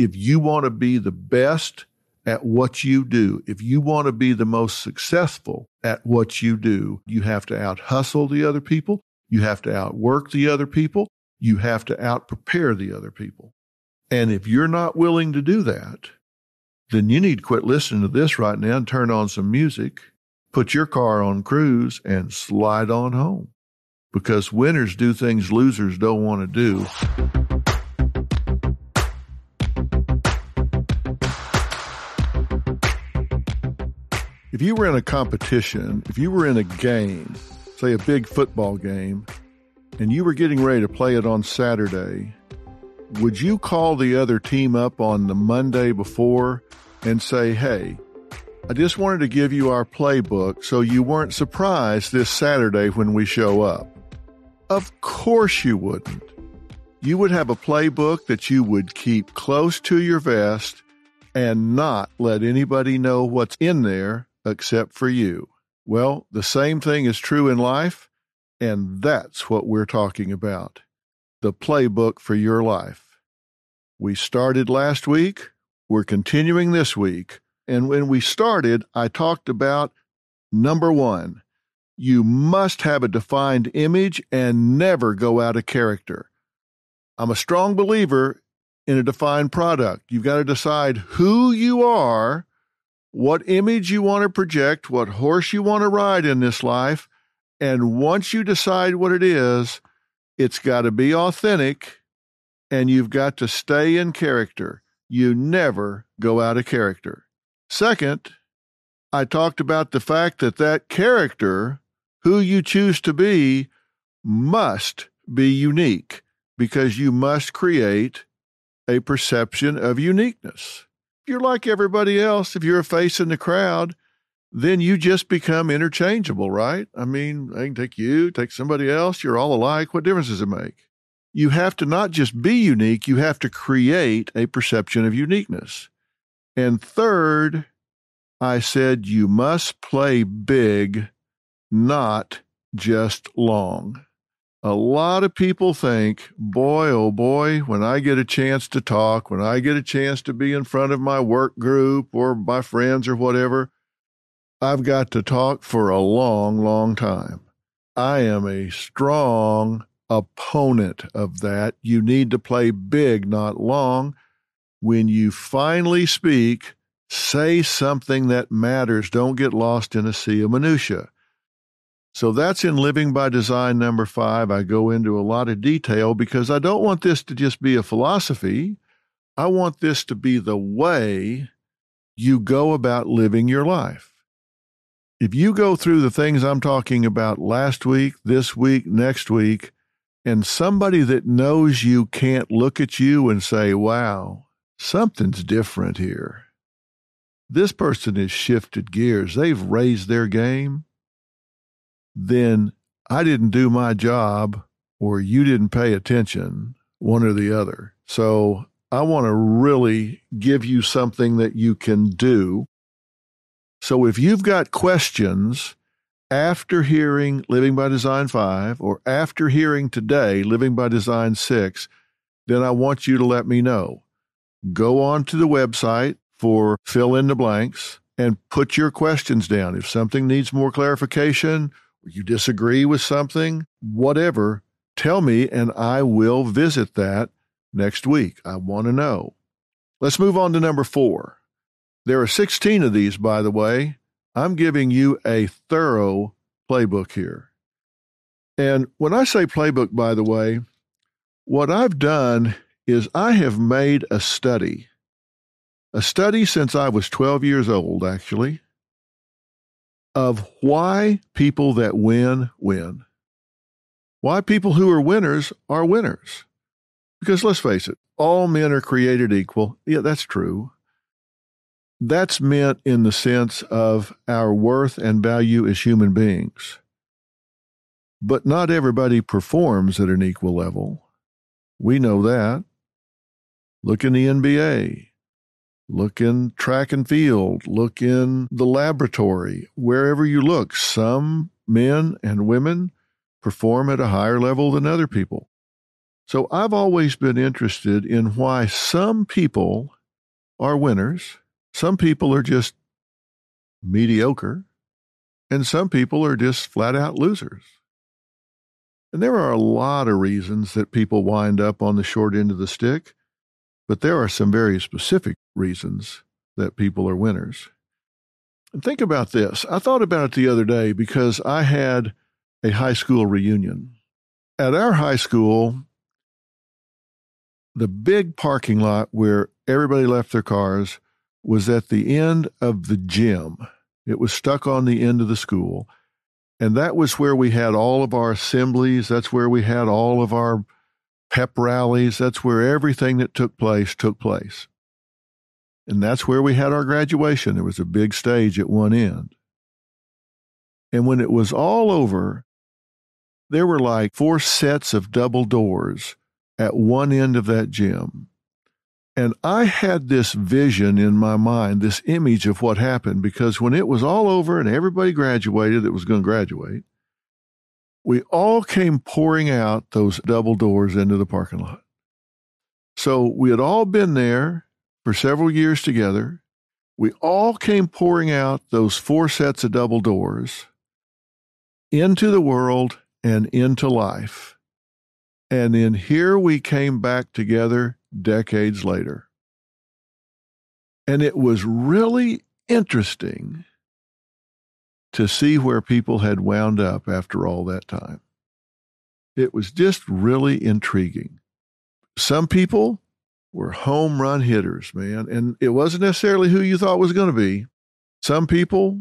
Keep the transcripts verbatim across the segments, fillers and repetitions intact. if you want to be the best at what you do, if you want to be the most successful at what you do, you have to out-hustle the other people. You have to outwork the other people. You have to out-prepare the other people. And if you're not willing to do that, then you need to quit listening to this right now and turn on some music, put your car on cruise, and slide on home. Because winners do things losers don't want to do. If you were in a competition, if you were in a game, say a big football game, and you were getting ready to play it on Saturday, would you call the other team up on the Monday before and say, hey, I just wanted to give you our playbook so you weren't surprised this Saturday when we show up? Of course you wouldn't. You would have a playbook that you would keep close to your vest and not let anybody know what's in there except for you. Well, the same thing is true in life, and that's what we're talking about. The playbook for your life. We started last week, we're continuing this week, and when we started, I talked about number one, you must have a defined image and never go out of character. I'm a strong believer in a defined product. You've got to decide who you are, what image you want to project, what horse you want to ride in this life, and once you decide what it is, it's got to be authentic, and you've got to stay in character. You never go out of character. Second, I talked about the fact that that character, who you choose to be, must be unique because you must create a perception of uniqueness. If you're like everybody else, if you're a face in the crowd, then you just become interchangeable, right? I mean, I can take you, take somebody else, you're all alike. What difference does it make? You have to not just be unique, you have to create a perception of uniqueness. And third, I said you must play big, not just long. A lot of people think, boy, oh boy, when I get a chance to talk, when I get a chance to be in front of my work group or my friends or whatever, I've got to talk for a long, long time. I am a strong opponent of that. You need to play big, not long. When you finally speak, say something that matters. Don't get lost in a sea of minutia. So that's in Living by Design number five. I go into a lot of detail because I don't want this to just be a philosophy. I want this to be the way you go about living your life. If you go through the things I'm talking about last week, this week, next week, and somebody that knows you can't look at you and say, wow, something's different here. This person has shifted gears. They've raised their game. Then I didn't do my job or you didn't pay attention, one or the other. So I want to really give you something that you can do. So if you've got questions after hearing Living by Design five or after hearing today Living by Design six, then I want you to let me know. Go on to the website for Fill in the Blanks and put your questions down. If something needs more clarification, or you disagree with something, whatever, tell me and I will visit that next week. I want to know. Let's move on to number four. There are sixteen of these, by the way. I'm giving you a thorough playbook here. And when I say playbook, by the way, what I've done is I have made a study, a study since I was twelve years old, actually, of why people that win, win. Why people who are winners are winners. Because let's face it, all men are created equal. Yeah, that's true. That's meant in the sense of our worth and value as human beings. But not everybody performs at an equal level. We know that. Look in the N B A. Look in track and field. Look in the laboratory. Wherever you look, some men and women perform at a higher level than other people. So I've always been interested in why some people are winners, some people are just mediocre, and some people are just flat-out losers. And there are a lot of reasons that people wind up on the short end of the stick, but there are some very specific reasons that people are winners. And think about this. I thought about it the other day because I had a high school reunion. At our high school, the big parking lot where everybody left their cars was at the end of the gym. It was stuck on the end of the school. And that was where we had all of our assemblies. That's where we had all of our pep rallies. That's where everything that took place took place. And that's where we had our graduation. There was a big stage at one end. And when it was all over, there were like four sets of double doors at one end of that gym. And I had this vision in my mind, this image of what happened, because when it was all over and everybody graduated that was going to graduate, we all came pouring out those double doors into the parking lot. So we had all been there for several years together. We all came pouring out those four sets of double doors into the world and into life. And then here we came back together decades later. And it was really interesting to see where people had wound up after all that time. It was just really intriguing. Some people were home run hitters, man, and it wasn't necessarily who you thought was going to be. Some people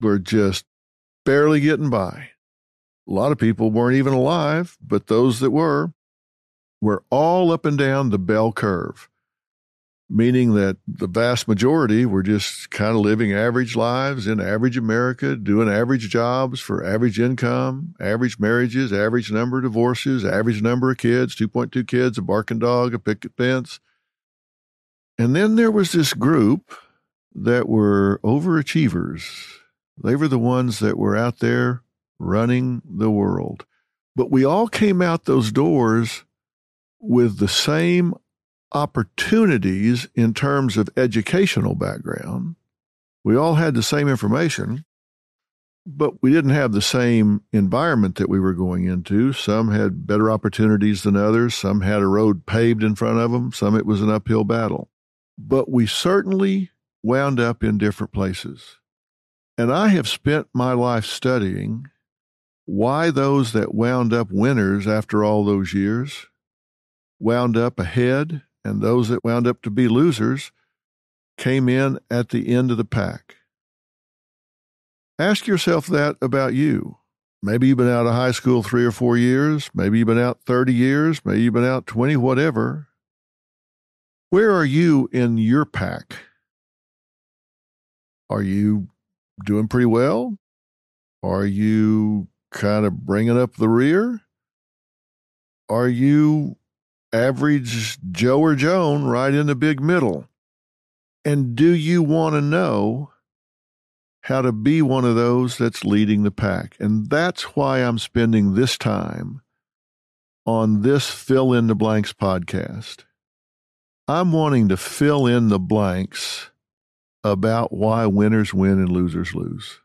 were just barely getting by. A lot of people weren't even alive, but those that were, were all up and down the bell curve, meaning that the vast majority were just kind of living average lives in average America, doing average jobs for average income, average marriages, average number of divorces, average number of kids, two point two kids, a barking dog, a picket fence. And then there was this group that were overachievers. They were the ones that were out there running the world. But we all came out those doors with the same opportunities in terms of educational background. We all had the same information, but we didn't have the same environment that we were going into. Some had better opportunities than others. Some had a road paved in front of them. Some it was an uphill battle. But we certainly wound up in different places. And I have spent my life studying why those that wound up winners after all those years wound up ahead, and those that wound up to be losers came in at the end of the pack. Ask yourself that about you. Maybe you've been out of high school three or four years. Maybe you've been out thirty years. Maybe you've been out twenty, whatever. Where are you in your pack? Are you doing pretty well? Are you kind of bringing up the rear? Are you average Joe or Joan right in the big middle? And do you want to know how to be one of those that's leading the pack? And that's why I'm spending this time on this Fill in the Blanks podcast. I'm wanting to fill in the blanks about why winners win and losers lose.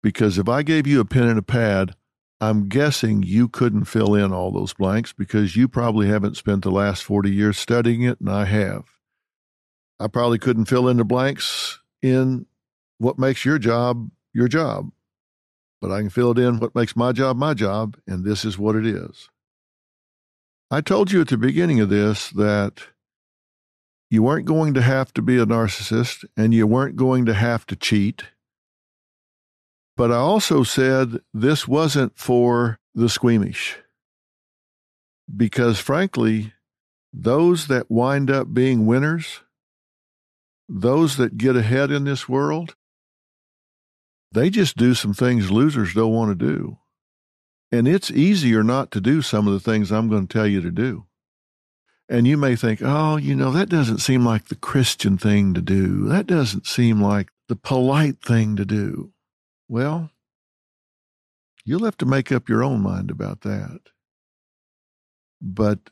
Because if I gave you a pen and a pad, I'm guessing you couldn't fill in all those blanks because you probably haven't spent the last forty years studying it, and I have. I probably couldn't fill in the blanks in what makes your job your job, but I can fill it in what makes my job my job, and this is what it is. I told you at the beginning of this that you weren't going to have to be a narcissist, and you weren't going to have to cheat. But I also said this wasn't for the squeamish. Because frankly, those that wind up being winners, those that get ahead in this world, they just do some things losers don't want to do. And it's easier not to do some of the things I'm going to tell you to do. And you may think, oh, you know, that doesn't seem like the Christian thing to do. That doesn't seem like the polite thing to do. Well, you'll have to make up your own mind about that. But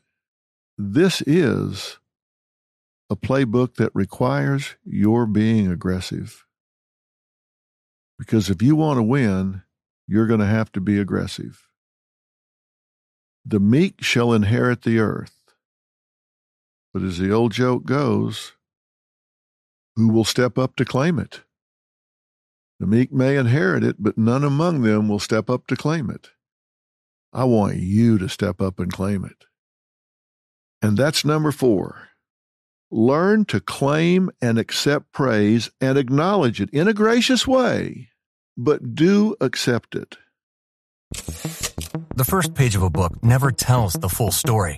this is a playbook that requires your being aggressive. Because if you want to win, you're going to have to be aggressive. The meek shall inherit the earth. But as the old joke goes, who will step up to claim it? The meek may inherit it, but none among them will step up to claim it. I want you to step up and claim it. And that's number four. Learn to claim and accept praise and acknowledge it in a gracious way, but do accept it. The first page of a book never tells the full story.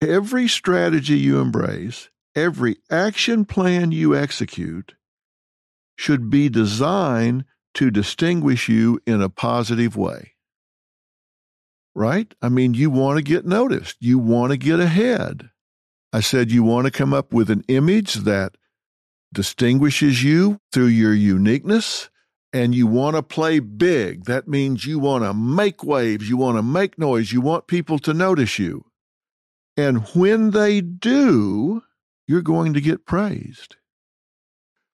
Every strategy you embrace, every action plan you execute, should be designed to distinguish you in a positive way. Right? I mean, you want to get noticed. You want to get ahead. I said you want to come up with an image that distinguishes you through your uniqueness, and you want to play big. That means you want to make waves, you want to make noise, you want people to notice you. And when they do, you're going to get praised.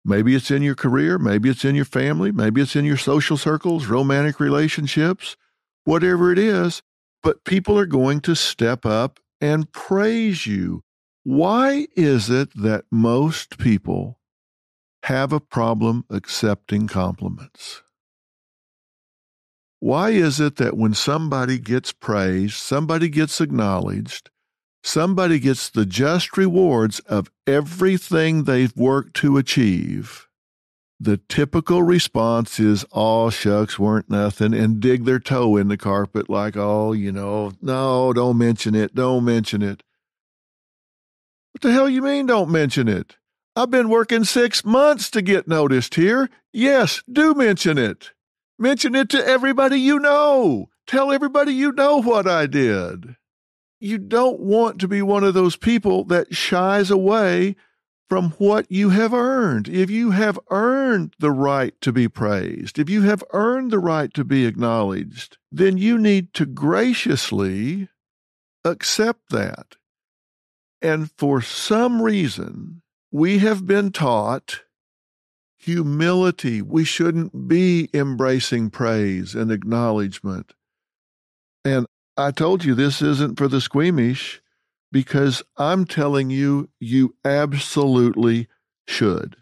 Maybe it's in your career, maybe it's in your family, maybe it's in your social circles, romantic relationships, whatever it is, but people are going to step up and praise you. Why is it that most people have a problem accepting compliments? Why is it that when somebody gets praised, somebody gets acknowledged, somebody gets the just rewards of everything they've worked to achieve, the typical response is, oh, shucks, weren't nothing, and dig their toe in the carpet like, oh, you know, no, don't mention it, don't mention it. What the hell you mean don't mention it? I've been working six months to get noticed here. Yes, do mention it. Mention it to everybody you know. Tell everybody you know what I did. You don't want to be one of those people that shies away from what you have earned. If you have earned the right to be praised, if you have earned the right to be acknowledged, then you need to graciously accept that. And for some reason, we have been taught humility. We shouldn't be embracing praise and acknowledgement. And I told you this isn't for the squeamish, because I'm telling you, you absolutely should.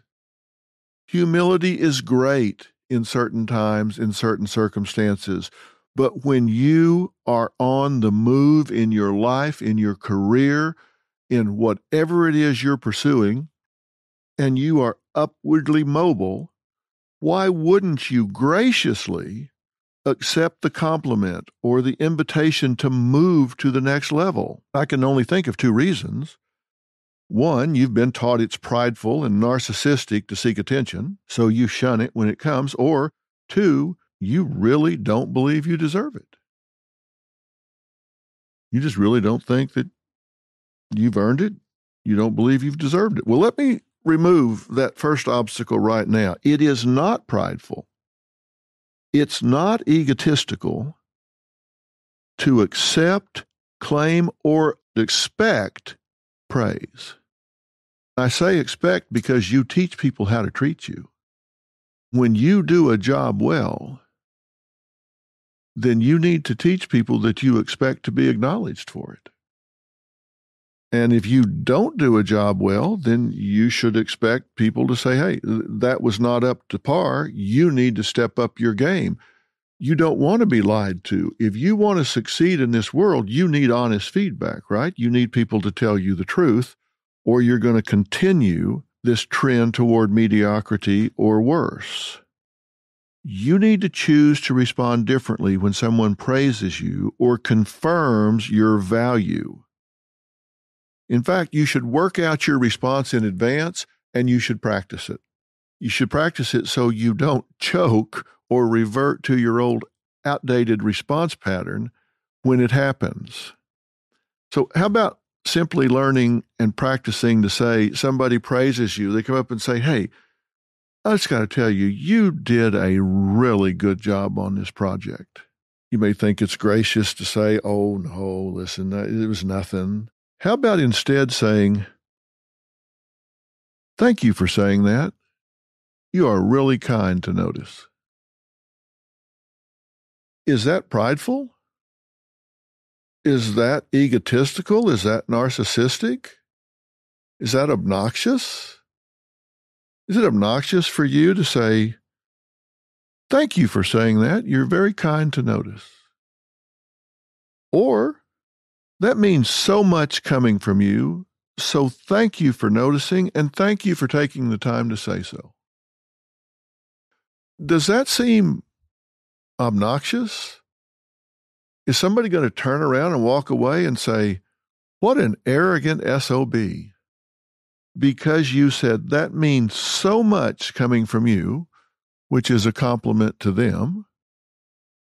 Humility is great in certain times, in certain circumstances. But when you are on the move in your life, in your career, in whatever it is you're pursuing, and you are upwardly mobile, why wouldn't you graciously accept the compliment or the invitation to move to the next level? I can only think of two reasons. One, you've been taught it's prideful and narcissistic to seek attention, so you shun it when it comes. Or two, you really don't believe you deserve it. You just really don't think that you've earned it. You don't believe you've deserved it. Well, let me remove that first obstacle right now. It is not prideful. It's not egotistical to accept, claim, or expect praise. I say expect because you teach people how to treat you. When you do a job well, then you need to teach people that you expect to be acknowledged for it. And if you don't do a job well, then you should expect people to say, hey, that was not up to par. You need to step up your game. You don't want to be lied to. If you want to succeed in this world, you need honest feedback, right? You need people to tell you the truth, or you're going to continue this trend toward mediocrity or worse. You need to choose to respond differently when someone praises you or confirms your value. In fact, you should work out your response in advance, and you should practice it. You should practice it so you don't choke or revert to your old outdated response pattern when it happens. So how about simply learning and practicing to say somebody praises you. They come up and say, hey, I just got to tell you, you did a really good job on this project. You may think it's gracious to say, oh, no, listen, it was nothing. How about instead saying, thank you for saying that. You are really kind to notice. Is that prideful? Is that egotistical? Is that narcissistic? Is that obnoxious? Is it obnoxious for you to say, thank you for saying that. You're very kind to notice. Or, that means so much coming from you, so thank you for noticing, and thank you for taking the time to say so. Does that seem obnoxious? Is somebody going to turn around and walk away and say, what an arrogant S O B, because you said that means so much coming from you, which is a compliment to them,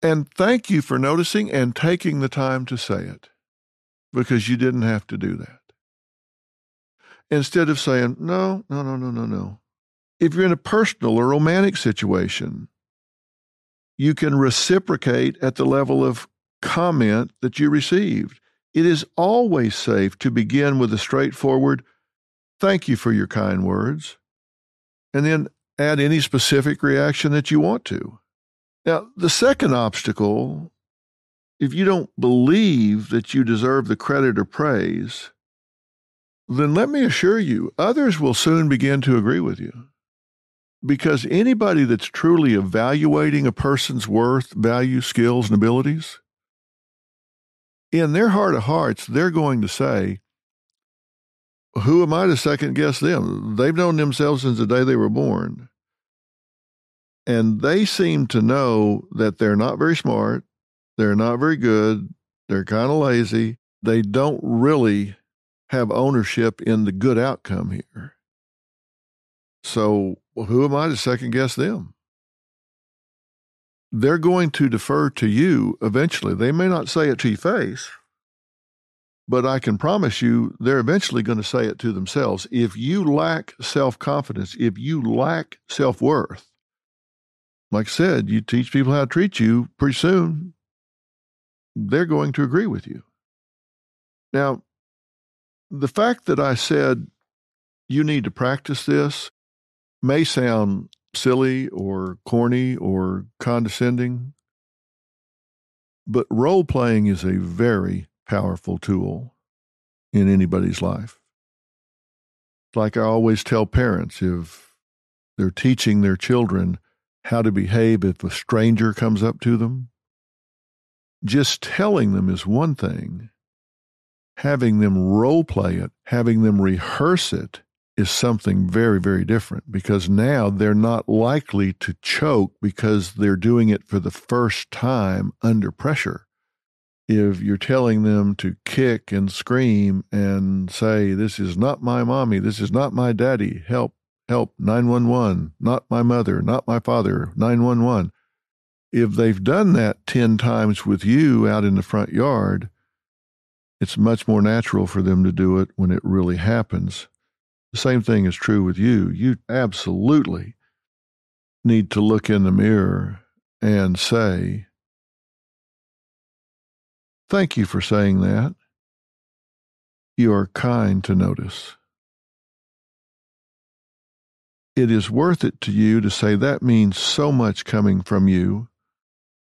and thank you for noticing and taking the time to say it, because you didn't have to do that. Instead of saying, no, no, no, no, no, no. If you're in a personal or romantic situation, you can reciprocate at the level of comment that you received. It is always safe to begin with a straightforward, thank you for your kind words, and then add any specific reaction that you want to. Now, the second obstacle, if you don't believe that you deserve the credit or praise, then let me assure you, others will soon begin to agree with you. Because anybody that's truly evaluating a person's worth, value, skills, and abilities, in their heart of hearts, they're going to say, who am I to second guess them? They've known themselves since the day they were born. And they seem to know that they're not very smart, they're not very good, they're kind of lazy, they don't really have ownership in the good outcome here. So who am I to second guess them? They're going to defer to you eventually. They may not say it to your face, but I can promise you they're eventually going to say it to themselves. If you lack self-confidence, if you lack self-worth, like I said, you teach people how to treat you, pretty soon they're going to agree with you. Now, the fact that I said you need to practice this may sound silly or corny or condescending, but role-playing is a very powerful tool in anybody's life. Like I always tell parents, if they're teaching their children how to behave if a stranger comes up to them, just telling them is one thing. Having them role-play it, having them rehearse it, is something very, very different, because now they're not likely to choke because they're doing it for the first time under pressure. If you're telling them to kick and scream and say, this is not my mommy, this is not my daddy, help, help, nine one one, not my mother, not my father, nine one one. If they've done that ten times with you out in the front yard, it's much more natural for them to do it when it really happens. The same thing is true with you. You absolutely need to look in the mirror and say, thank you for saying that. You are kind to notice. It is worth it to you to say that means so much coming from you,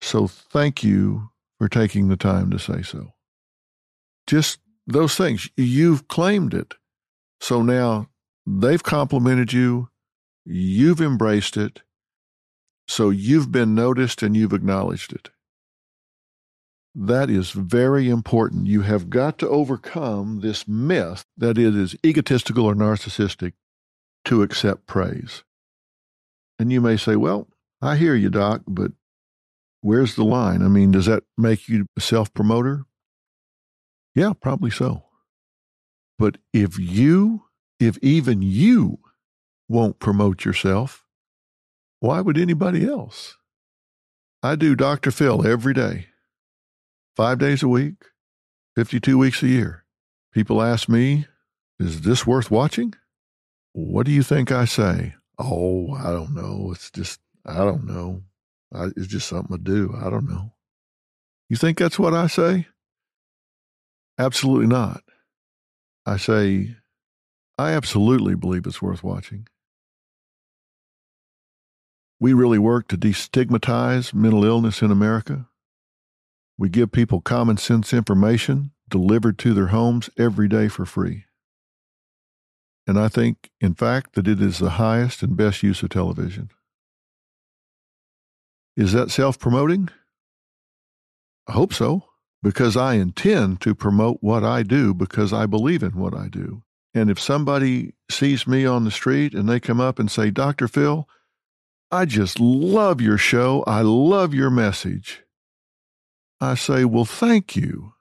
so thank you for taking the time to say so. Just those things. You've claimed it. So now they've complimented you, you've embraced it, so you've been noticed and you've acknowledged it. That is very important. You have got to overcome this myth that it is egotistical or narcissistic to accept praise. And you may say, well, I hear you, Doc, but where's the line? I mean, does that make you a self-promoter? Yeah, probably so. But if you, if even you won't promote yourself, why would anybody else? I do Doctor Phil every day, five days a week, fifty-two weeks a year. People ask me, is this worth watching? What do you think I say? Oh, I don't know. It's just, I don't know. I, it's just something to do. I don't know. You think that's what I say? Absolutely not. I say, I absolutely believe it's worth watching. We really work to destigmatize mental illness in America. We give people common sense information delivered to their homes every day for free. And I think, in fact, that it is the highest and best use of television. Is that self-promoting? I hope so, because I intend to promote what I do because I believe in what I do. And if somebody sees me on the street and they come up and say, Doctor Phil, I just love your show. I love your message. I say, well, thank you.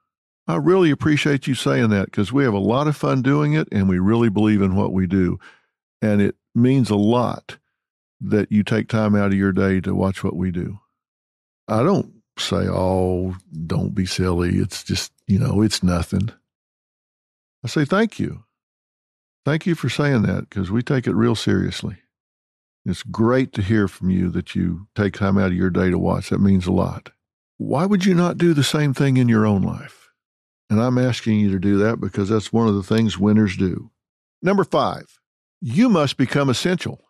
I really appreciate you saying that because we have a lot of fun doing it and we really believe in what we do. And it means a lot that you take time out of your day to watch what we do. I don't say, oh, don't be silly. It's just, you know, it's nothing. I say, thank you. Thank you for saying that because we take it real seriously. It's great to hear from you that you take time out of your day to watch. That means a lot. Why would you not do the same thing in your own life? And I'm asking you to do that because that's one of the things winners do. Number five, you must become essential.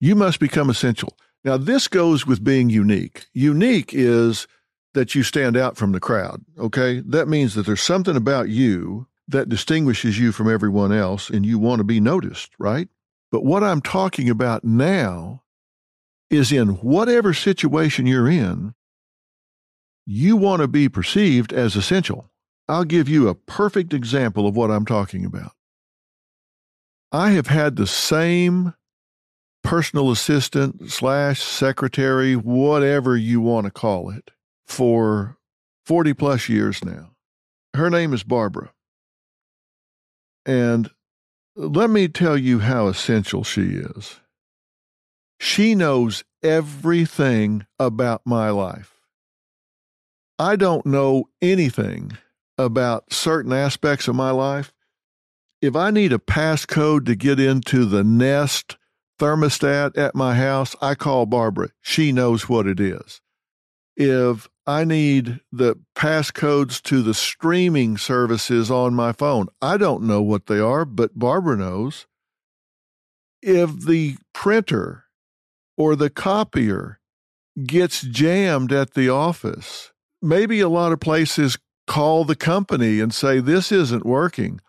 You must become essential. Now, this goes with being unique. Unique is that you stand out from the crowd, okay? That means that there's something about you that distinguishes you from everyone else, and you want to be noticed, right? But what I'm talking about now is in whatever situation you're in, you want to be perceived as essential. I'll give you a perfect example of what I'm talking about. I have had the same personal assistant slash secretary, whatever you want to call it, for forty plus years now. Her name is Barbara. And let me tell you how essential she is. She knows everything about my life. I don't know anything about certain aspects of my life. If I need a passcode to get into the Nest thermostat at my house, I call Barbara. She knows what it is. If I need the passcodes to the streaming services on my phone, I don't know what they are, but Barbara knows. If the printer or the copier gets jammed at the office, maybe a lot of places call the company and say, this isn't working.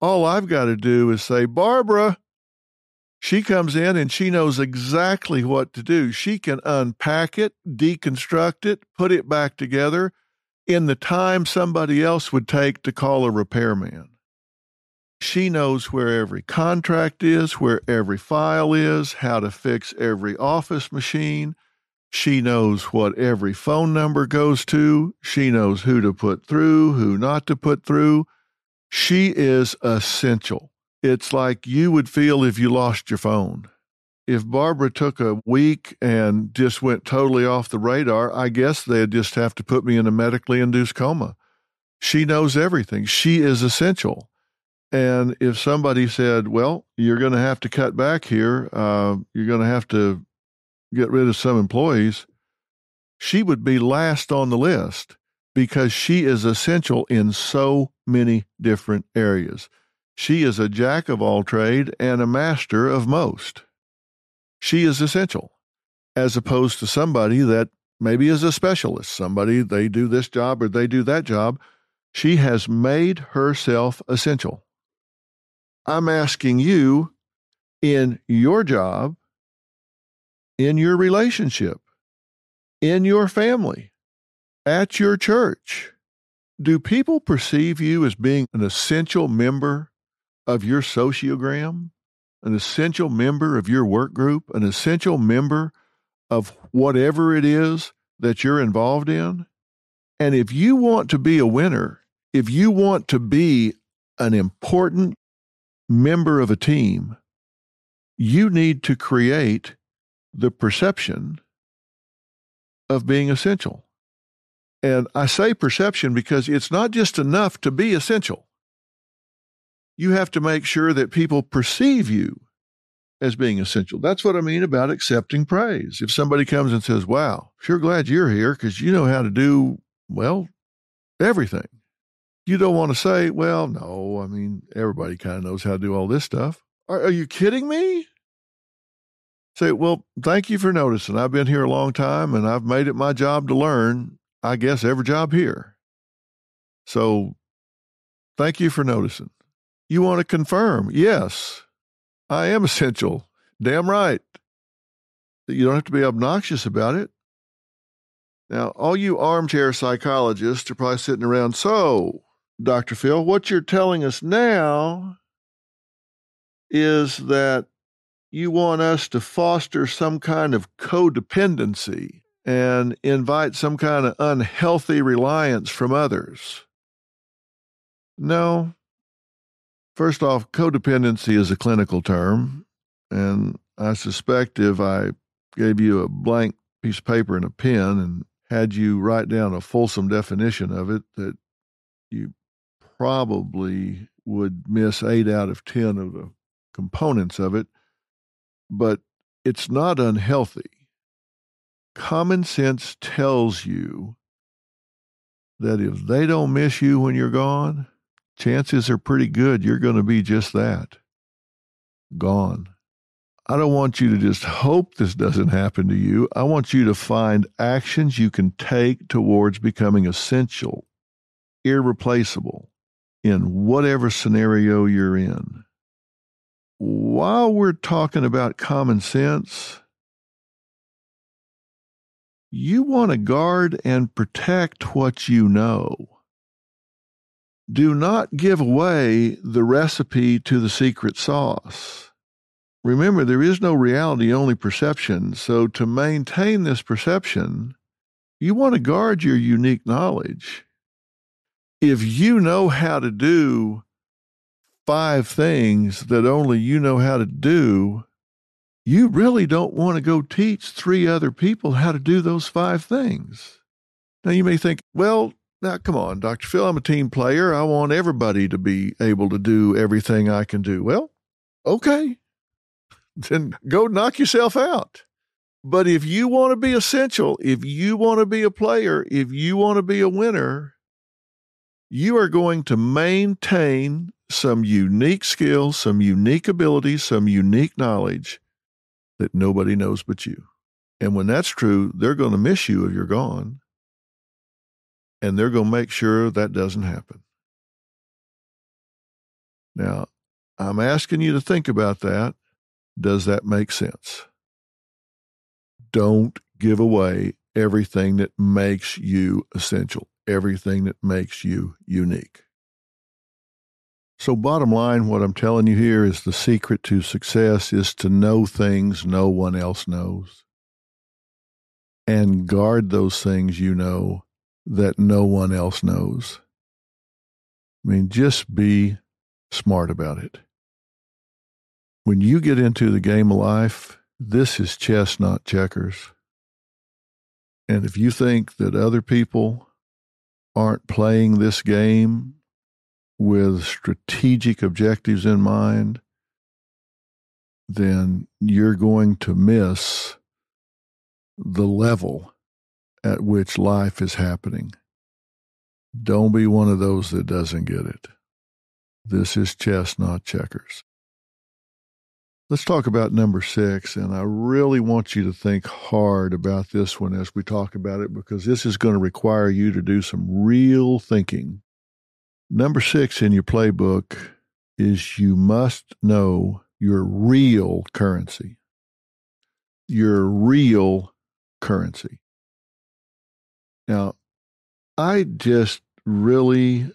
All I've got to do is say, Barbara. She comes in and she knows exactly what to do. She can unpack it, deconstruct it, put it back together in the time somebody else would take to call a repairman. She knows where every contract is, where every file is, how to fix every office machine. She knows what every phone number goes to. She knows who to put through, who not to put through. She is essential. It's like you would feel if you lost your phone. If Barbara took a week and just went totally off the radar, I guess they'd just have to put me in a medically induced coma. She knows everything. She is essential. And if somebody said, well, you're going to have to cut back here, uh, you're going to have to get rid of some employees, she would be last on the list because she is essential in so many different areas. She is a jack of all trade and a master of most. She is essential, as opposed to somebody that maybe is a specialist, somebody they do this job or they do that job. She has made herself essential. I'm asking you, in your job, in your relationship, in your family, at your church, do people perceive you as being an essential member of your sociogram, an essential member of your work group, an essential member of whatever it is that you're involved in? And if you want to be a winner, if you want to be an important member of a team, you need to create the perception of being essential. And I say perception because it's not just enough to be essential. You have to make sure that people perceive you as being essential. That's what I mean about accepting praise. If somebody comes and says, wow, sure glad you're here because you know how to do, well, everything. You don't want to say, well, no, I mean, everybody kind of knows how to do all this stuff. Are, are you kidding me? Say, well, thank you for noticing. I've been here a long time and I've made it my job to learn, I guess, every job here. So thank you for noticing. You want to confirm, yes, I am essential. Damn right. You don't have to be obnoxious about it. Now, all you armchair psychologists are probably sitting around, so, Doctor Phil, what you're telling us now is that you want us to foster some kind of codependency and invite some kind of unhealthy reliance from others. No. First off, codependency is a clinical term, and I suspect if I gave you a blank piece of paper and a pen and had you write down a fulsome definition of it, that you probably would miss eight out of ten of the components of it, but it's not unhealthy. Common sense tells you that if they don't miss you when you're gone, chances are pretty good you're going to be just that, gone. I don't want you to just hope this doesn't happen to you. I want you to find actions you can take towards becoming essential, irreplaceable, in whatever scenario you're in. While we're talking about common sense, you want to guard and protect what you know. Do not give away the recipe to the secret sauce. Remember, there is no reality, only perception. So to maintain this perception, you want to guard your unique knowledge. If you know how to do five things that only you know how to do, you really don't want to go teach three other people how to do those five things. Now, you may think, well, now, come on, Doctor Phil, I'm a team player. I want everybody to be able to do everything I can do. Well, okay, then go knock yourself out. But if you want to be essential, if you want to be a player, if you want to be a winner, you are going to maintain some unique skills, some unique abilities, some unique knowledge that nobody knows but you. And when that's true, they're going to miss you if you're gone. And they're going to make sure that doesn't happen. Now, I'm asking you to think about that. Does that make sense? Don't give away everything that makes you essential, everything that makes you unique. So bottom line, what I'm telling you here is the secret to success is to know things no one else knows and guard those things you know that no one else knows. I mean, just be smart about it. When you get into the game of life, this is chess, not checkers. And if you think that other people aren't playing this game with strategic objectives in mind, then you're going to miss the level at which life is happening. Don't be one of those that doesn't get it. This is chess, not checkers. Let's talk about number six, and I really want you to think hard about this one as we talk about it, because this is going to require you to do some real thinking. Number six in your playbook is you must know your real currency. Your real currency. Now, I just really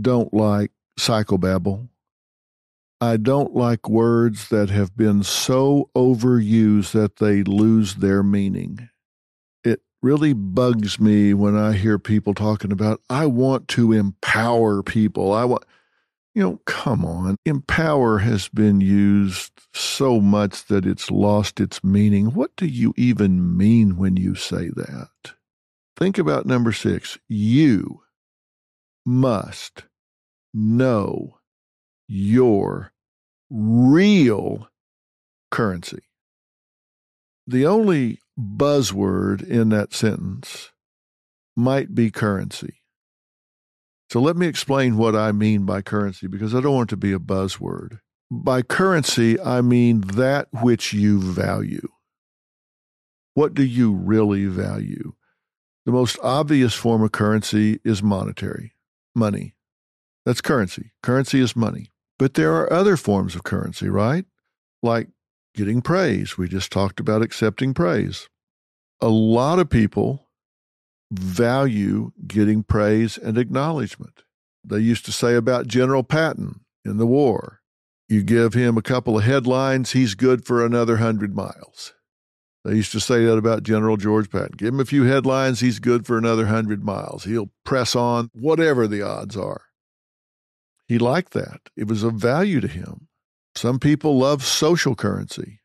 don't like psychobabble. I don't like words that have been so overused that they lose their meaning. It really bugs me when I hear people talking about, I want to empower people. I want You know, come on. Empower has been used so much that it's lost its meaning. What do you even mean when you say that? Think about number six. You must know your real currency. The only buzzword in that sentence might be currency. So let me explain what I mean by currency, because I don't want it to be a buzzword. By currency, I mean that which you value. What do you really value? The most obvious form of currency is monetary, money. That's currency. Currency is money. But there are other forms of currency, right? Like getting praise. We just talked about accepting praise. A lot of people value getting praise and acknowledgement. They used to say about General Patton in the war, you give him a couple of headlines, he's good for another hundred miles. They used to say that about General George Patton. Give him a few headlines, he's good for another hundred miles. He'll press on whatever the odds are. He liked that. It was of value to him. Some people love social currency.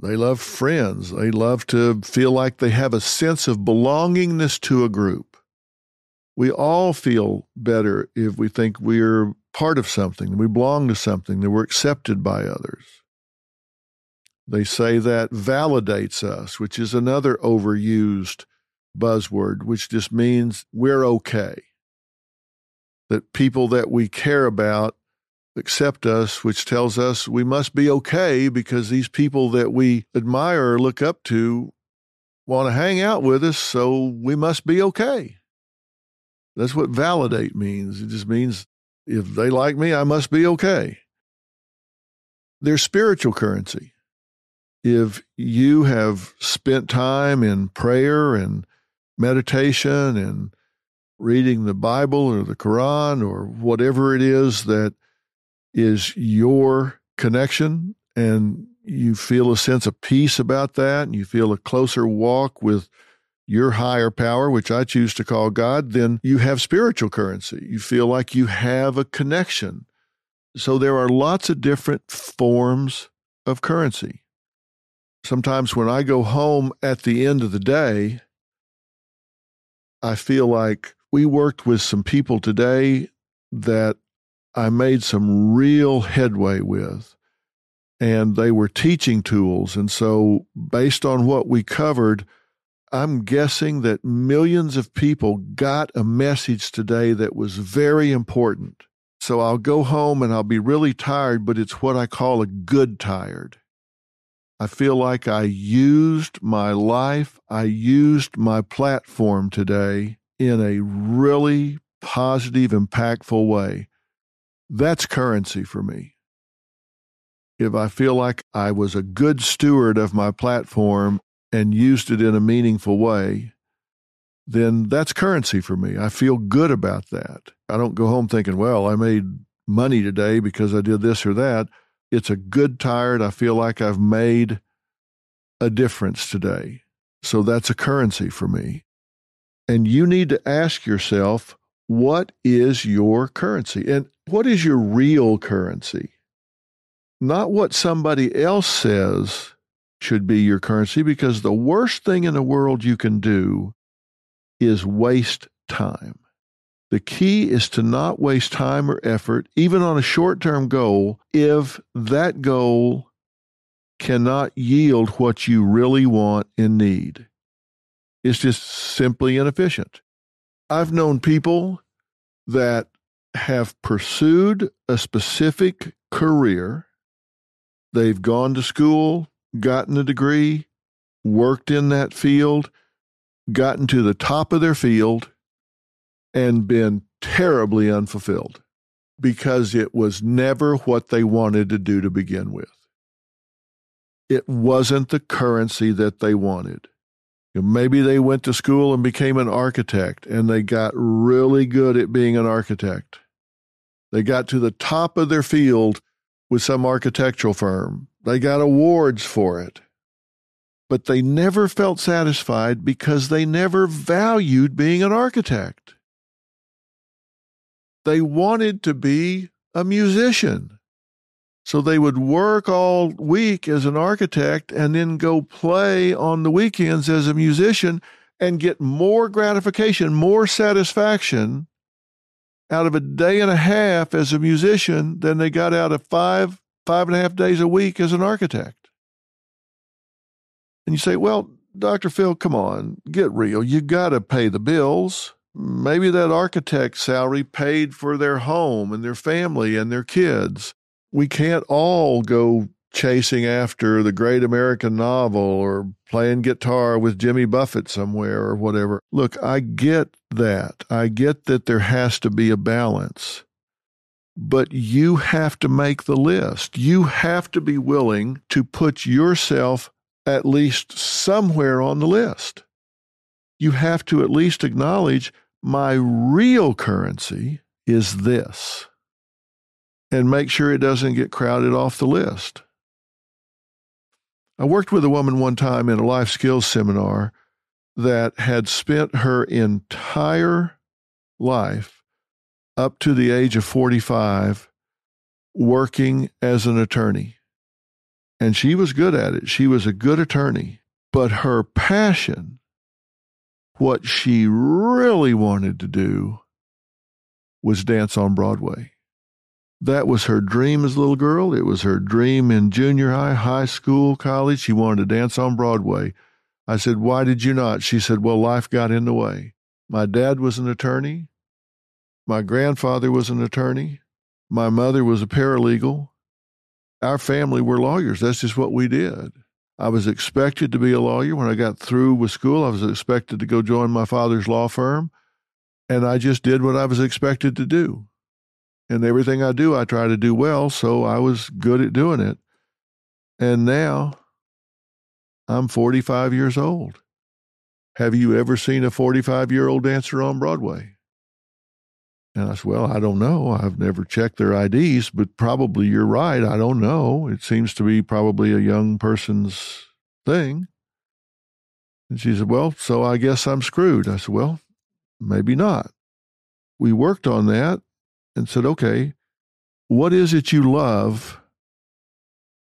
They love friends. They love to feel like they have a sense of belongingness to a group. We all feel better if we think we're part of something, that we belong to something, that we're accepted by others. They say that validates us, which is another overused buzzword, which just means we're okay. That people that we care about accept us, which tells us we must be okay because these people that we admire or look up to want to hang out with us, so we must be okay. That's what validate means. It just means if they like me, I must be okay. There's spiritual currency. If you have spent time in prayer and meditation and reading the Bible or the Quran or whatever it is that is your connection, and you feel a sense of peace about that, and you feel a closer walk with your higher power, which I choose to call God, then you have spiritual currency. You feel like you have a connection. So there are lots of different forms of currency. Sometimes when I go home at the end of the day, I feel like we worked with some people today that I made some real headway with, and they were teaching tools. And so based on what we covered, I'm guessing that millions of people got a message today that was very important. So I'll go home and I'll be really tired, but it's what I call a good tired. I feel like I used my life, I used my platform today in a really positive, impactful way. That's currency for me. If I feel like I was a good steward of my platform and used it in a meaningful way, then that's currency for me. I feel good about that. I don't go home thinking, well, I made money today because I did this or that. It's a good tired. I feel like I've made a difference today. So that's a currency for me. And you need to ask yourself, what is your currency? And what is your real currency? Not what somebody else says should be your currency, because the worst thing in the world you can do is waste time. The key is to not waste time or effort, even on a short-term goal, if that goal cannot yield what you really want and need. It's just simply inefficient. I've known people that have pursued a specific career. They've gone to school, gotten a degree, worked in that field, gotten to the top of their field, and been terribly unfulfilled because it was never what they wanted to do to begin with. It wasn't the currency that they wanted. Maybe they went to school and became an architect, and they got really good at being an architect. They got to the top of their field with some architectural firm. They got awards for it. But they never felt satisfied because they never valued being an architect. They wanted to be a musician. So they would work all week as an architect and then go play on the weekends as a musician and get more gratification, more satisfaction out of a day and a half as a musician than they got out of five, five and a half days a week as an architect. And you say, well, Doctor Phil, come on, get real. You got to pay the bills. Maybe that architect's salary paid for their home and their family and their kids. We can't all go chasing after the great American novel or playing guitar with Jimmy Buffett somewhere or whatever. Look, I get that. I get that there has to be a balance. But you have to make the list. You have to be willing to put yourself at least somewhere on the list. You have to at least acknowledge my real currency is this, and make sure it doesn't get crowded off the list. I worked with a woman one time in a life skills seminar that had spent her entire life up to the age of forty-five working as an attorney. And she was good at it. She was a good attorney. But her passion, what she really wanted to do, was dance on Broadway. That was her dream as a little girl. It was her dream in junior high, high school, college. She wanted to dance on Broadway. I said, why did you not? She said, well, life got in the way. My dad was an attorney. My grandfather was an attorney. My mother was a paralegal. Our family were lawyers. That's just what we did. I was expected to be a lawyer. When I got through with school, I was expected to go join my father's law firm, and I just did what I was expected to do. And everything I do, I try to do well, so I was good at doing it. And now, I'm forty-five years old. Have you ever seen a forty-five-year-old dancer on Broadway? And I said, well, I don't know. I've never checked their I Ds, but probably you're right. I don't know. It seems to be probably a young person's thing. And she said, well, so I guess I'm screwed. I said, well, maybe not. We worked on that. And said, okay, what is it you love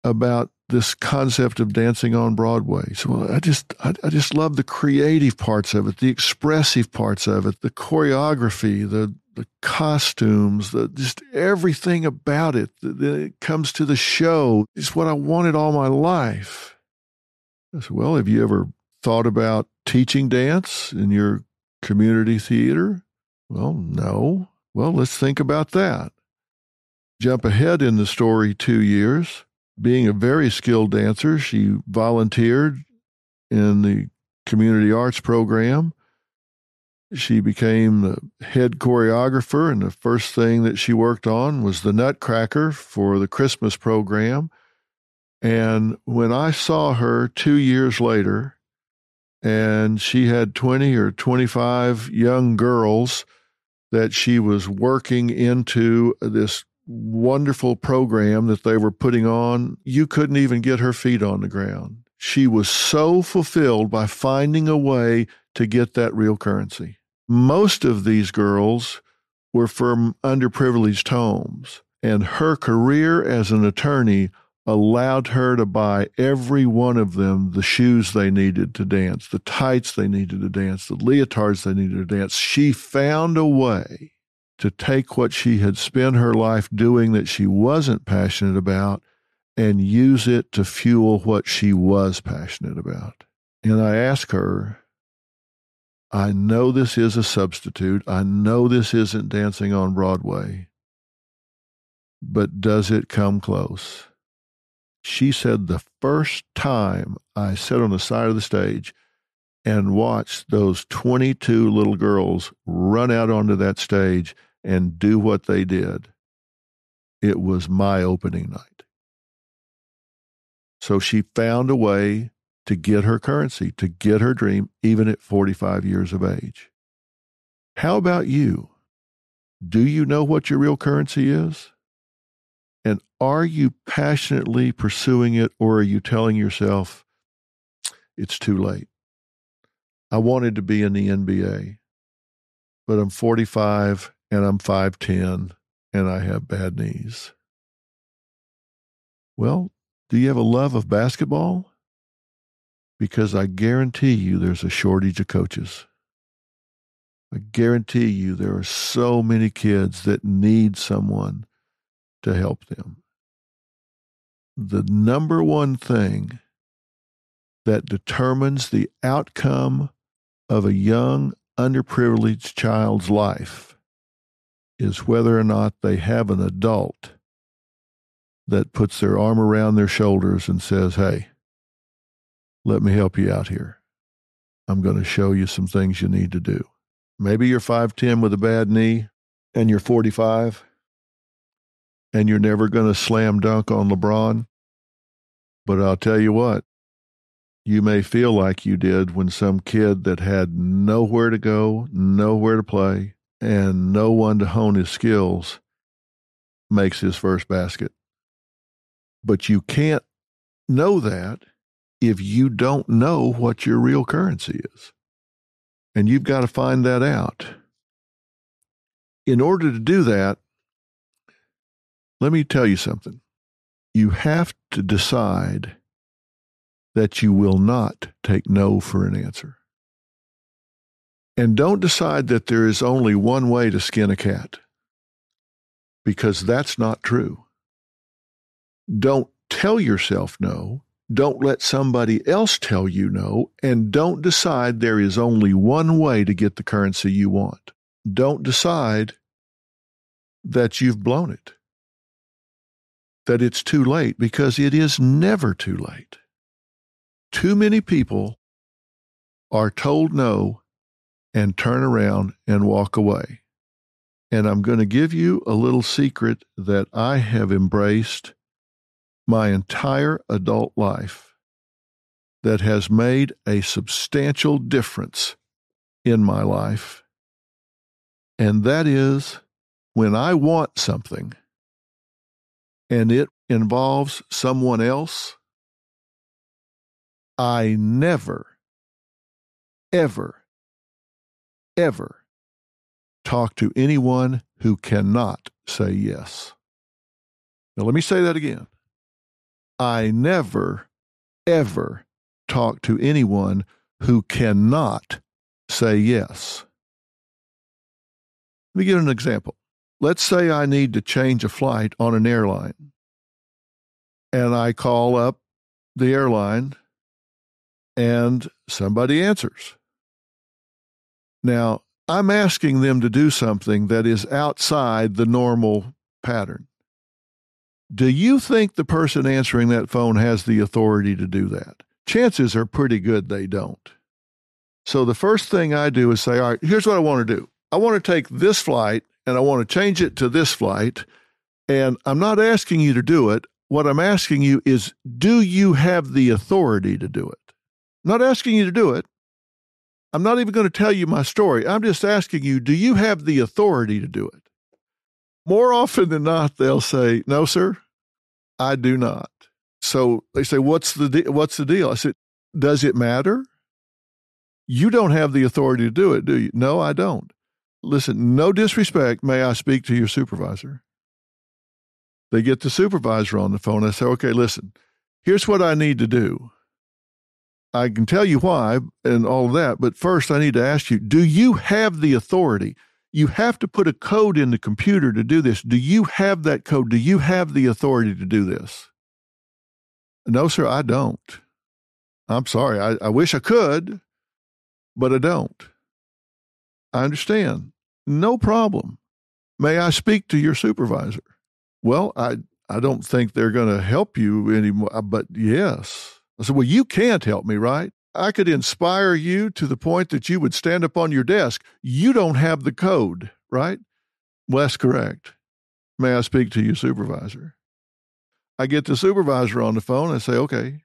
about this concept of dancing on Broadway? So well, I just I, I just love the creative parts of it, the expressive parts of it, the choreography, the, the costumes, the just everything about it that comes to the show. It's what I wanted all my life. I said, well, have you ever thought about teaching dance in your community theater? Well, no. Well, let's think about that. Jump ahead in the story two years. Being a very skilled dancer, she volunteered in the community arts program. She became the head choreographer, and the first thing that she worked on was the Nutcracker for the Christmas program. And when I saw her two years later, and she had twenty or twenty-five young girls that she was working into this wonderful program that they were putting on, you couldn't even get her feet on the ground. She was so fulfilled by finding a way to get that real currency. Most of these girls were from underprivileged homes, and her career as an attorney allowed her to buy every one of them the shoes they needed to dance, the tights they needed to dance, the leotards they needed to dance. She found a way to take what she had spent her life doing that she wasn't passionate about and use it to fuel what she was passionate about. And I asked her, I know this is a substitute. I know this isn't dancing on Broadway, but does it come close? She said, the first time I sat on the side of the stage and watched those twenty-two little girls run out onto that stage and do what they did, it was my opening night. So she found a way to get her currency, to get her dream, even at forty-five years of age. How about you? Do you know what your real currency is? And are you passionately pursuing it, or are you telling yourself, it's too late? I wanted to be in the N B A, but I'm forty-five and I'm five ten, and I have bad knees. Well, do you have a love of basketball? Because I guarantee you there's a shortage of coaches. I guarantee you there are so many kids that need someone to help them. The number one thing that determines the outcome of a young, underprivileged child's life is whether or not they have an adult that puts their arm around their shoulders and says, hey, let me help you out here. I'm going to show you some things you need to do. Maybe you're five ten with a bad knee and you're forty-five and you're never going to slam dunk on LeBron. But I'll tell you what, you may feel like you did when some kid that had nowhere to go, nowhere to play, and no one to hone his skills makes his first basket. But you can't know that if you don't know what your real currency is. And you've got to find that out. In order to do that, let me tell you something. You have to decide that you will not take no for an answer. And don't decide that there is only one way to skin a cat, because that's not true. Don't tell yourself no. Don't let somebody else tell you no, and don't decide there is only one way to get the currency you want. Don't decide that you've blown it, that it's too late, because it is never too late. Too many people are told no and turn around and walk away. And I'm going to give you a little secret that I have embraced my entire adult life that has made a substantial difference in my life. And that is, when I want something and it involves someone else, I never, ever, ever talk to anyone who cannot say yes. Now, let me say that again. I never, ever talk to anyone who cannot say yes. Let me give an example. Let's say I need to change a flight on an airline, and I call up the airline, and somebody answers. Now, I'm asking them to do something that is outside the normal pattern. Do you think the person answering that phone has the authority to do that? Chances are pretty good they don't. So the first thing I do is say, all right, here's what I want to do. I want to take this flight, and I want to change it to this flight, and I'm not asking you to do it. What I'm asking you is, do you have the authority to do it? I'm not asking you to do it. I'm not even going to tell you my story. I'm just asking you, do you have the authority to do it? More often than not, they'll say, no, sir, I do not. So they say, what's the de- what's the deal? I said, does it matter? You don't have the authority to do it, do you? No, I don't. Listen, no disrespect, may I speak to your supervisor? They get the supervisor on the phone. I say, okay, listen, here's what I need to do. I can tell you why and all of that, but first I need to ask you, do you have the authority? You have to put a code in the computer to do this. Do you have that code? Do you have the authority to do this? No, sir, I don't. I'm sorry. I, I wish I could, but I don't. I understand. No problem. May I speak to your supervisor? Well, I, I don't think they're going to help you anymore, but yes. I said, well, you can't help me, right? I could inspire you to the point that you would stand up on your desk. You don't have the code, right? Well, that's correct. May I speak to your supervisor? I get the supervisor on the phone and say, okay,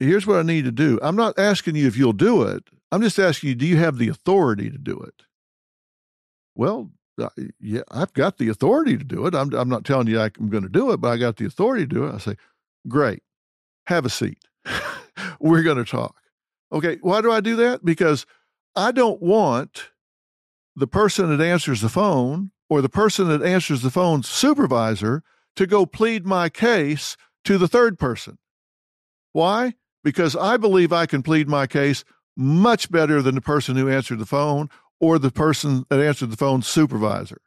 here's what I need to do. I'm not asking you if you'll do it. I'm just asking you, do you have the authority to do it? Well, yeah, I've got the authority to do it. I'm, I'm not telling you I'm going to do it, but I got the authority to do it. I say, great, have a seat. We're going to talk. Okay, why do I do that? Because I don't want the person that answers the phone or the person that answers the phone's supervisor to go plead my case to the third person. Why? Because I believe I can plead my case much better than the person who answered the phone or the person that answered the phone's supervisor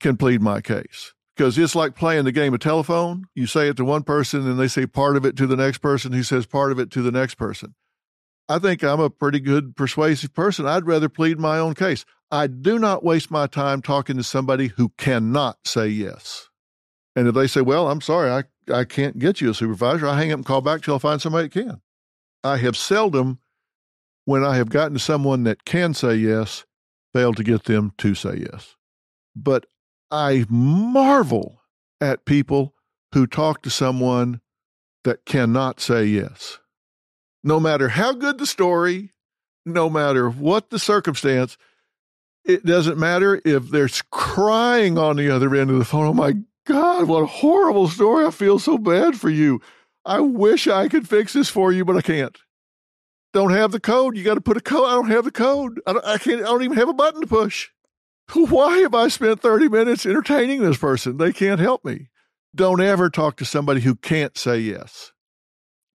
can plead my case. Because it's like playing the game of telephone. You say it to one person and they say part of it to the next person who says part of it to the next person. I think I'm a pretty good persuasive person. I'd rather plead my own case. I do not waste my time talking to somebody who cannot say yes. And if they say, well, I'm sorry, I, I can't get you a supervisor, I hang up and call back till I find somebody that can. I have seldom, when I have gotten to someone that can say yes, failed to get them to say yes. But I marvel at people who talk to someone that cannot say yes. No matter how good the story, no matter what the circumstance, it doesn't matter if there's crying on the other end of the phone. Oh my God, what a horrible story. I feel so bad for you. I wish I could fix this for you, but I can't. Don't have the code. You got to put a code. I don't have the code. I don't, I can't, I don't even have a button to push. Why have I spent thirty minutes entertaining this person? They can't help me. Don't ever talk to somebody who can't say yes.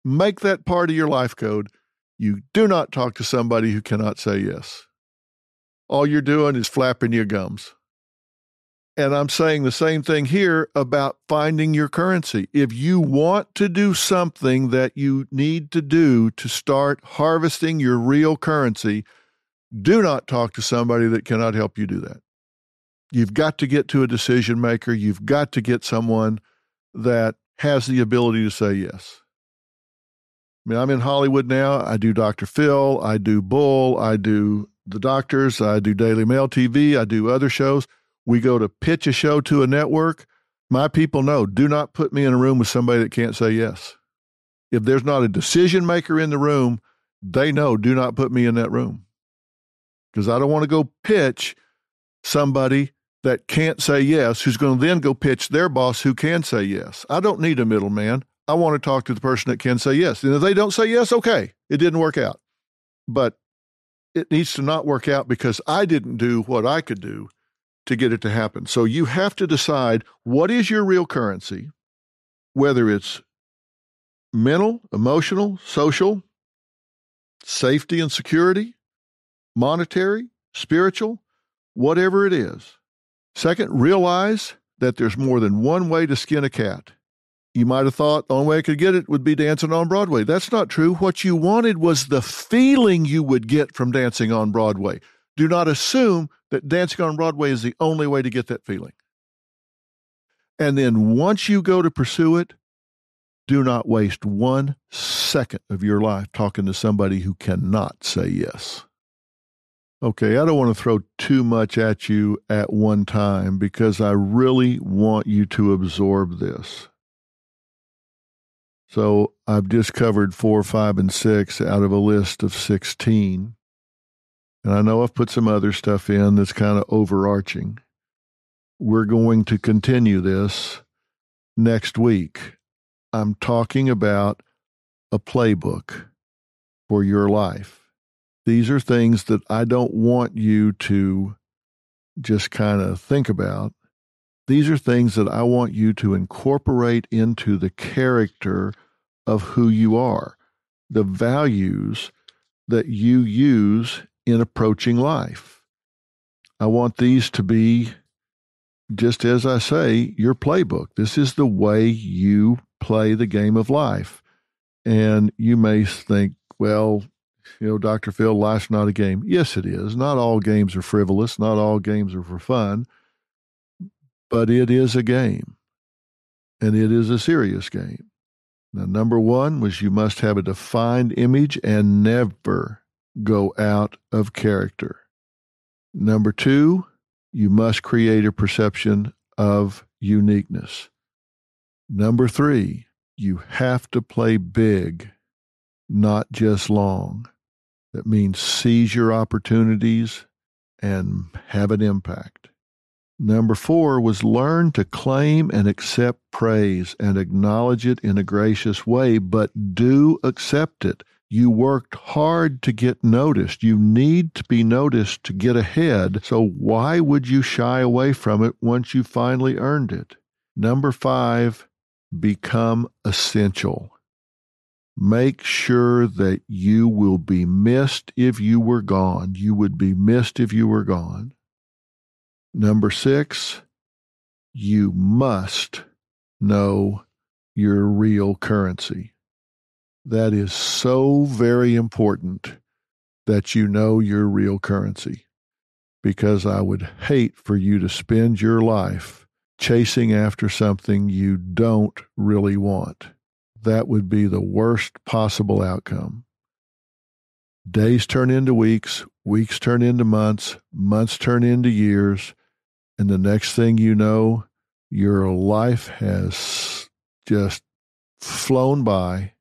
Make that part of your life code. You do not talk to somebody who cannot say yes. All you're doing is flapping your gums. And I'm saying the same thing here about finding your currency. If you want to do something that you need to do to start harvesting your real currency, do not talk to somebody that cannot help you do that. You've got to get to a decision maker. You've got to get someone that has the ability to say yes. I mean, I'm in Hollywood now. I do Doctor Phil. I do Bull. I do The Doctors. I do Daily Mail T V. I do other shows. We go to pitch a show to a network. My people know, do not put me in a room with somebody that can't say yes. If there's not a decision maker in the room, they know, do not put me in that room. Because I don't want to go pitch somebody that can't say yes, who's going to then go pitch their boss who can say yes. I don't need a middleman. I want to talk to the person that can say yes. And if they don't say yes, okay, it didn't work out. But it needs to not work out because I didn't do what I could do to get it to happen. So you have to decide what is your real currency, whether it's mental, emotional, social, safety and security, monetary, spiritual, whatever it is. Second, realize that there's more than one way to skin a cat. You might have thought the only way I could get it would be dancing on Broadway. That's not true. What you wanted was the feeling you would get from dancing on Broadway. Do not assume that dancing on Broadway is the only way to get that feeling. And then once you go to pursue it, do not waste one second of your life talking to somebody who cannot say yes. Okay, I don't want to throw too much at you at one time because I really want you to absorb this. So I've just covered four, five, and six out of a list of sixteen. And I know I've put some other stuff in that's kind of overarching. We're going to continue this next week. I'm talking about a playbook for your life. These are things that I don't want you to just kind of think about. These are things that I want you to incorporate into the character of who you are, the values that you use in approaching life. I want these to be, just as I say, your playbook. This is the way you play the game of life. And you may think, well, you know, Doctor Phil, life's not a game. Yes, it is. Not all games are frivolous. Not all games are for fun. But it is a game. And it is a serious game. Now, number one was you must have a defined image and never go out of character. Number two, you must create a perception of uniqueness. Number three, you have to play big, not just long. That means seize your opportunities and have an impact. Number four was learn to claim and accept praise and acknowledge it in a gracious way, but do accept it You worked hard to get noticed. You need to be noticed to get ahead. So why would you shy away from it once you finally earned it? Number five, become essential. Make sure that you will be missed if you were gone. You would be missed if you were gone. Number six, you must know your real currency. That is so very important that you know your real currency, because I would hate for you to spend your life chasing after something you don't really want. That would be the worst possible outcome. Days turn into weeks, weeks turn into months, months turn into years, and the next thing you know, your life has just flown by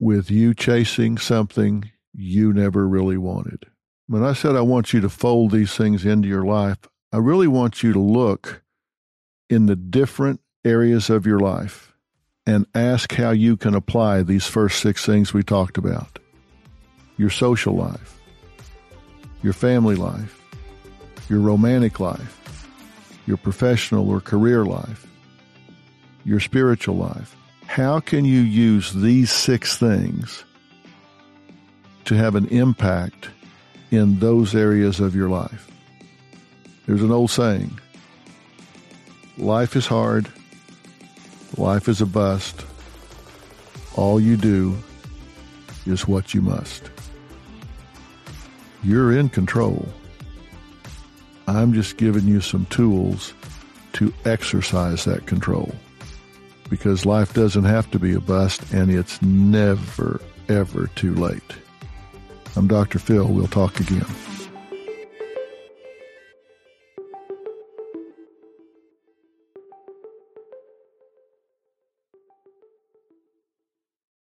with you chasing something you never really wanted. When I said I want you to fold these things into your life, I really want you to look in the different areas of your life and ask how you can apply these first six things we talked about. Your social life, your family life, your romantic life, your professional or career life, your spiritual life. How can you use these six things to have an impact in those areas of your life? There's an old saying, life is hard. Life is a bust. All you do is what you must. You're in control. I'm just giving you some tools to exercise that control, because life doesn't have to be a bust, and it's never, ever too late. I'm Doctor Phil. We'll talk again.